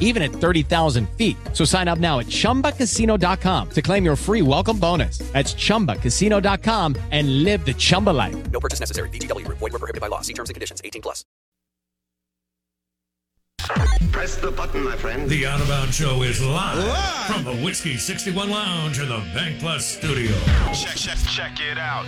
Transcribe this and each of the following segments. even at 30,000 feet. So sign up now at ChumbaCasino.com to claim your free welcome bonus. That's ChumbaCasino.com and live the Chumba life. No purchase necessary. VGW Group. Void where prohibited by law. See terms and conditions. 18+. Press the button, my friend. The Out of Bounds Show is live from the Whiskey 61 Lounge in the Bank Plus Studio. Check it out.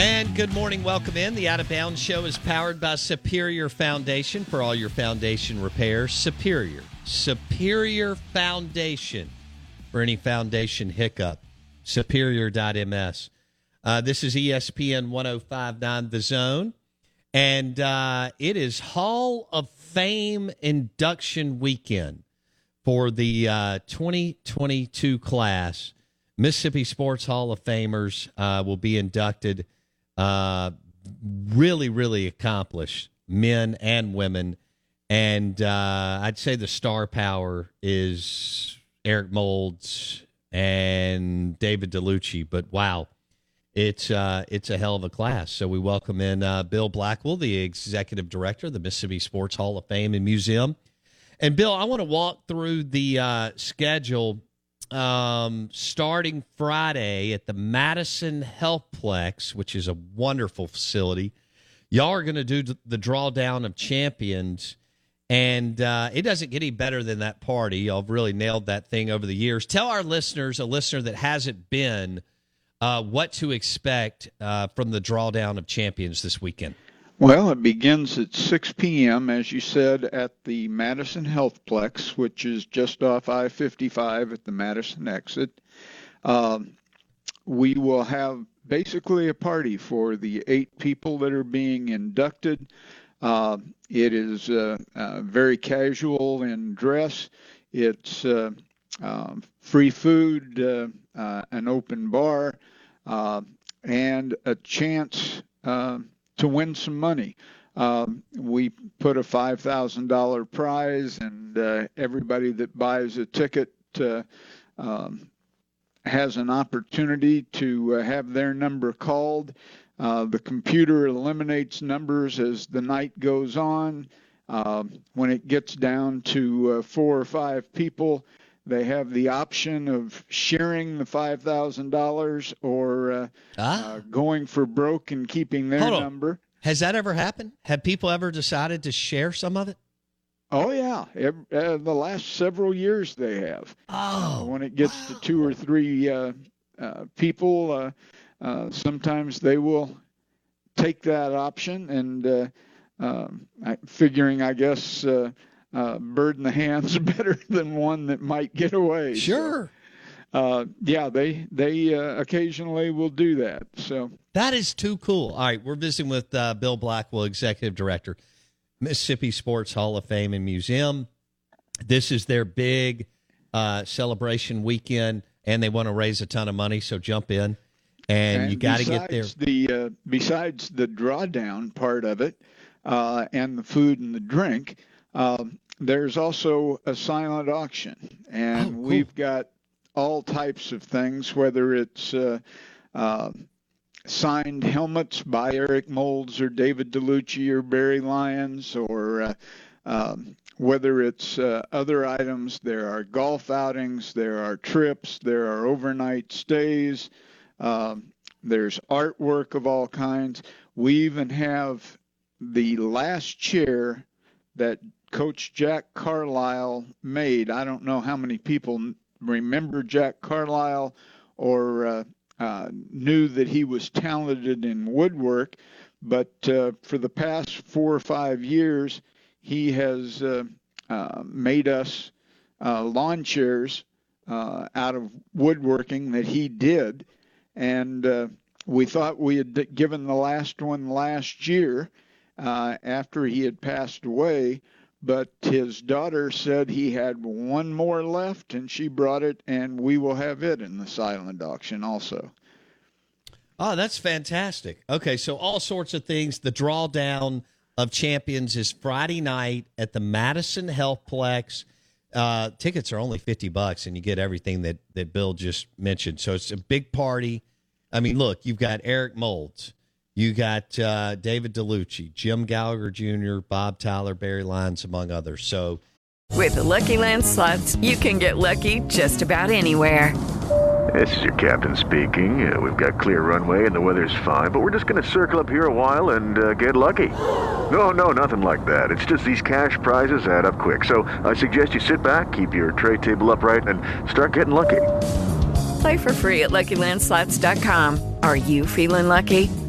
And good morning. Welcome in. The Out of Bounds Show is powered by Superior Foundation for all your foundation repairs. Superior Foundation for any foundation hiccup. Superior.ms. This is ESPN 105.9 The Zone. And it is Hall of Fame induction weekend for the 2022 class. Mississippi Sports Hall of Famers will be inducted. Really accomplished men and women. And I'd say the star power is Eric Moulds and David DeLucci. But, wow, it's a hell of a class. So we welcome in Bill Blackwell, the executive director of the Mississippi Sports Hall of Fame and Museum. And, Bill, I want to walk through the schedule starting Friday at the Madison Healthplex, which is a wonderful facility. Y'all are going to do the drawdown of champions, and it doesn't get any better than that party. Y'all have really nailed that thing over the years. Tell our listeners, a listener that hasn't been, what to expect from the drawdown of champions this weekend. Well, it begins at 6 p.m., as you said, at the Madison Healthplex, which is just off I-55 at the Madison exit. We will have basically a party for the 8 people that are being inducted. It is very casual in dress. It's free food, an open bar, and a chance to win some money. We put a $5,000 prize, and everybody that buys a ticket has an opportunity to have their number called. The computer eliminates numbers as the night goes on. When it gets down to 4 or 5 people, they have the option of sharing the $5,000 or going for broke and keeping their number. Has that ever happened? Have people ever decided to share some of it? Oh, yeah. The last several years they have. Oh, when it gets to 2 or 3 people, sometimes they will take that option and figuring, I guess, bird in the hand's better than one that might get away. Sure. So, yeah, they occasionally will do that. So that is too cool. All right, we're visiting with Bill Blackwell, executive director, Mississippi Sports Hall of Fame and Museum. This is their big celebration weekend, and they want to raise a ton of money. So jump in And you got to get there. Besides the drawdown part of it and the food and the drink, there's also a silent auction. And we've got all types of things, whether it's signed helmets by Eric Moulds or David DeLucci or Barry Lyons, or whether it's other items. There are golf outings, there are trips, there are overnight stays. There's artwork of all kinds. We even have the last chair that Coach Jack Carlisle made. I don't know how many people remember Jack Carlisle or knew that he was talented in woodwork, but for the past 4 or 5 years, he has made us lawn chairs out of woodworking that he did. And we thought we had given the last one last year after he had passed away, but his daughter said he had one more left, and she brought it, and we will have it in the silent auction also. Oh, that's fantastic. Okay, so all sorts of things. The drawdown of champions is Friday night at the Madison Healthplex. Tickets are only $50, and you get everything that Bill just mentioned. So it's a big party. I mean, look, you've got Eric Moulds, you got David DeLucci, Jim Gallagher, Jr., Bob Tyler, Barry Lyons, among others. So with the Lucky Land Slots, you can get lucky just about anywhere. This is your captain speaking. We've got clear runway and the weather's fine, but we're just going to circle up here a while and get lucky. No, nothing like that. It's just these cash prizes add up quick. So I suggest you sit back, keep your tray table upright, and start getting lucky. Play for free at LuckyLandSlots.com. Are you feeling lucky?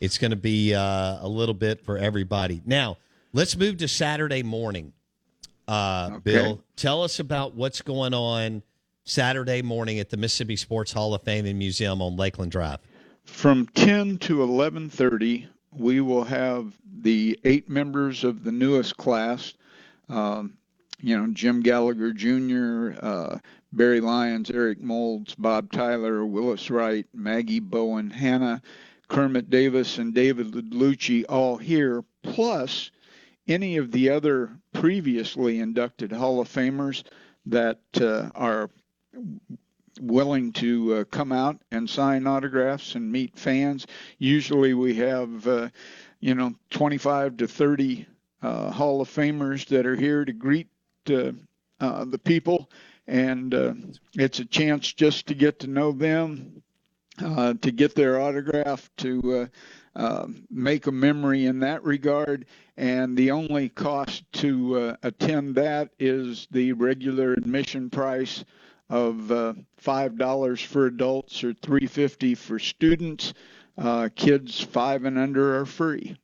It's going to be a little bit for everybody. Now, let's move to Saturday morning. Okay. Bill, tell us about what's going on Saturday morning at the Mississippi Sports Hall of Fame and Museum on Lakeland Drive. From 10 to 11:30, we will have the 8 members of the newest class, Jim Gallagher, Jr., Barry Lyons, Eric Moulds, Bob Tyler, Willis Wright, Maggie Bohanan, Kermit Davis, and David DeLucci all here, plus any of the other previously inducted Hall of Famers that are willing to come out and sign autographs and meet fans. Usually we have, 25 to 30 Hall of Famers that are here to greet the people, and it's a chance just to get to know them, to get their autograph, to make a memory in that regard. And the only cost to attend that is the regular admission price of $5 for adults or $3.50 for students. Kids 5 and under are free.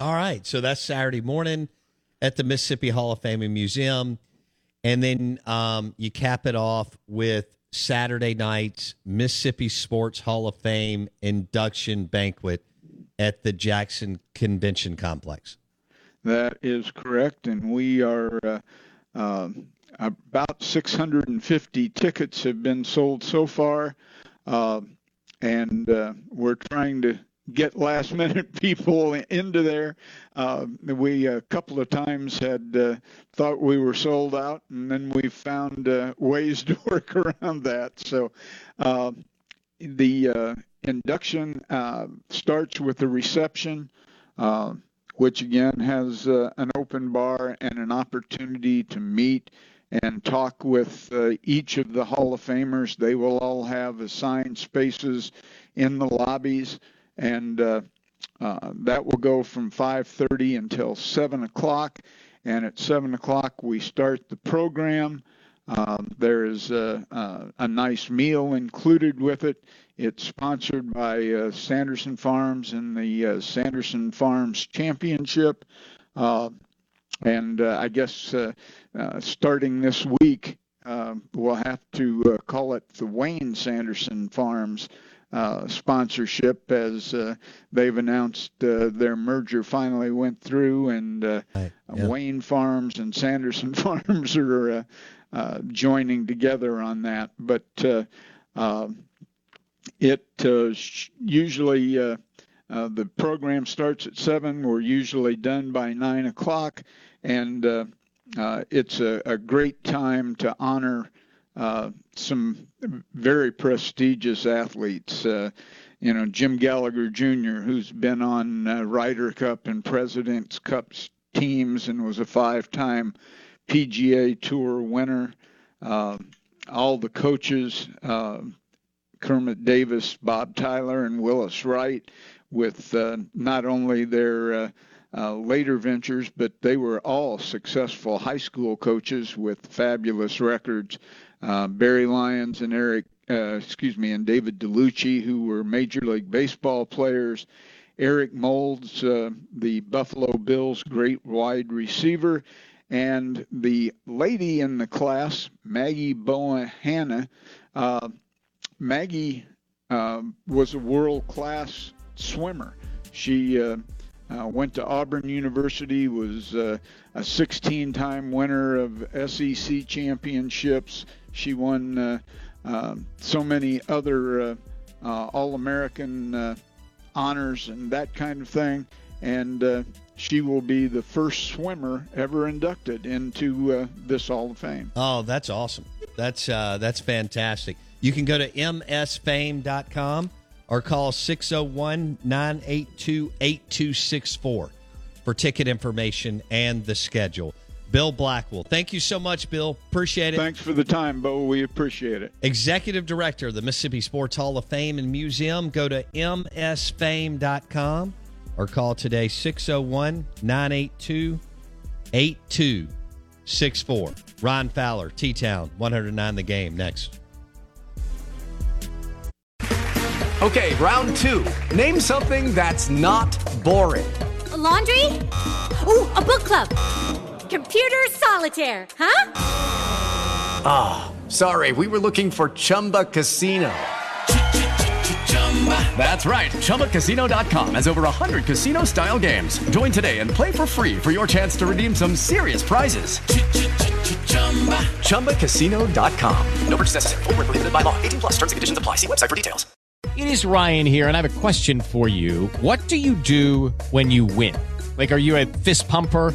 All right, so that's Saturday morning at the Mississippi Hall of Fame and Museum. And then you cap it off with Saturday night's Mississippi Sports Hall of Fame induction banquet at the Jackson Convention Complex. That is correct, and we are about 650 tickets have been sold so far, and we're trying to get last minute people into there. We a couple of times had thought we were sold out, and then we found ways to work around that. So the induction starts with the reception, which again has an open bar and an opportunity to meet and talk with each of the Hall of Famers. They will all have assigned spaces in the lobbies, and that will go from 5:30 until 7 o'clock. And at 7 o'clock, we start the program. There is a nice meal included with it. It's sponsored by Sanderson Farms and the Sanderson Farms Championship. And I guess starting this week, we'll have to call it the Wayne Sanderson Farms sponsorship, as they've announced their merger finally went through, and yeah. Wayne Farms and Sanderson Farms are joining together on that. But it usually the program starts at 7. We're usually done by 9 o'clock, and it's a great time to honor some very prestigious athletes. You know, Jim Gallagher, Jr., who's been on Ryder Cup and Presidents Cup teams and was a 5-time PGA Tour winner. All the coaches, Kermit Davis, Bob Tyler, and Willis Wright, with not only their later ventures, but they were all successful high school coaches with fabulous records. Barry Lyons and David DeLucci, who were Major League Baseball players. Eric Moulds, the Buffalo Bills great wide receiver, and the lady in the class, Maggie Bohanan. Maggie was a world-class swimmer. She went to Auburn University, was a 16-time winner of SEC championships. She won so many other All-American honors and that kind of thing. And she will be the first swimmer ever inducted into this Hall of Fame. Oh, that's awesome. That's fantastic. You can go to msfame.com. or call 601-982-8264 for ticket information and the schedule. Bill Blackwell. Thank you so much, Bill. Appreciate it. Thanks for the time, Bo. We appreciate it. Executive Director of the Mississippi Sports Hall of Fame and Museum. Go to msfame.com or call today 601-982-8264. Ron Fowler, T-Town, 109 The Game, next. Okay, round 2. Name something that's not boring. A laundry? Ooh, a book club. Computer solitaire, huh? Ah, oh, sorry, we were looking for Chumba Casino. That's right, ChumbaCasino.com has over 100 casino-style games. Join today and play for free for your chance to redeem some serious prizes. ChumbaCasino.com. No purchase necessary. Void where prohibited by law. 18+. Terms and conditions apply. See website for details. It is Ryan here, and I have a question for you. What do you do when you win? Like, are you a fist pumper,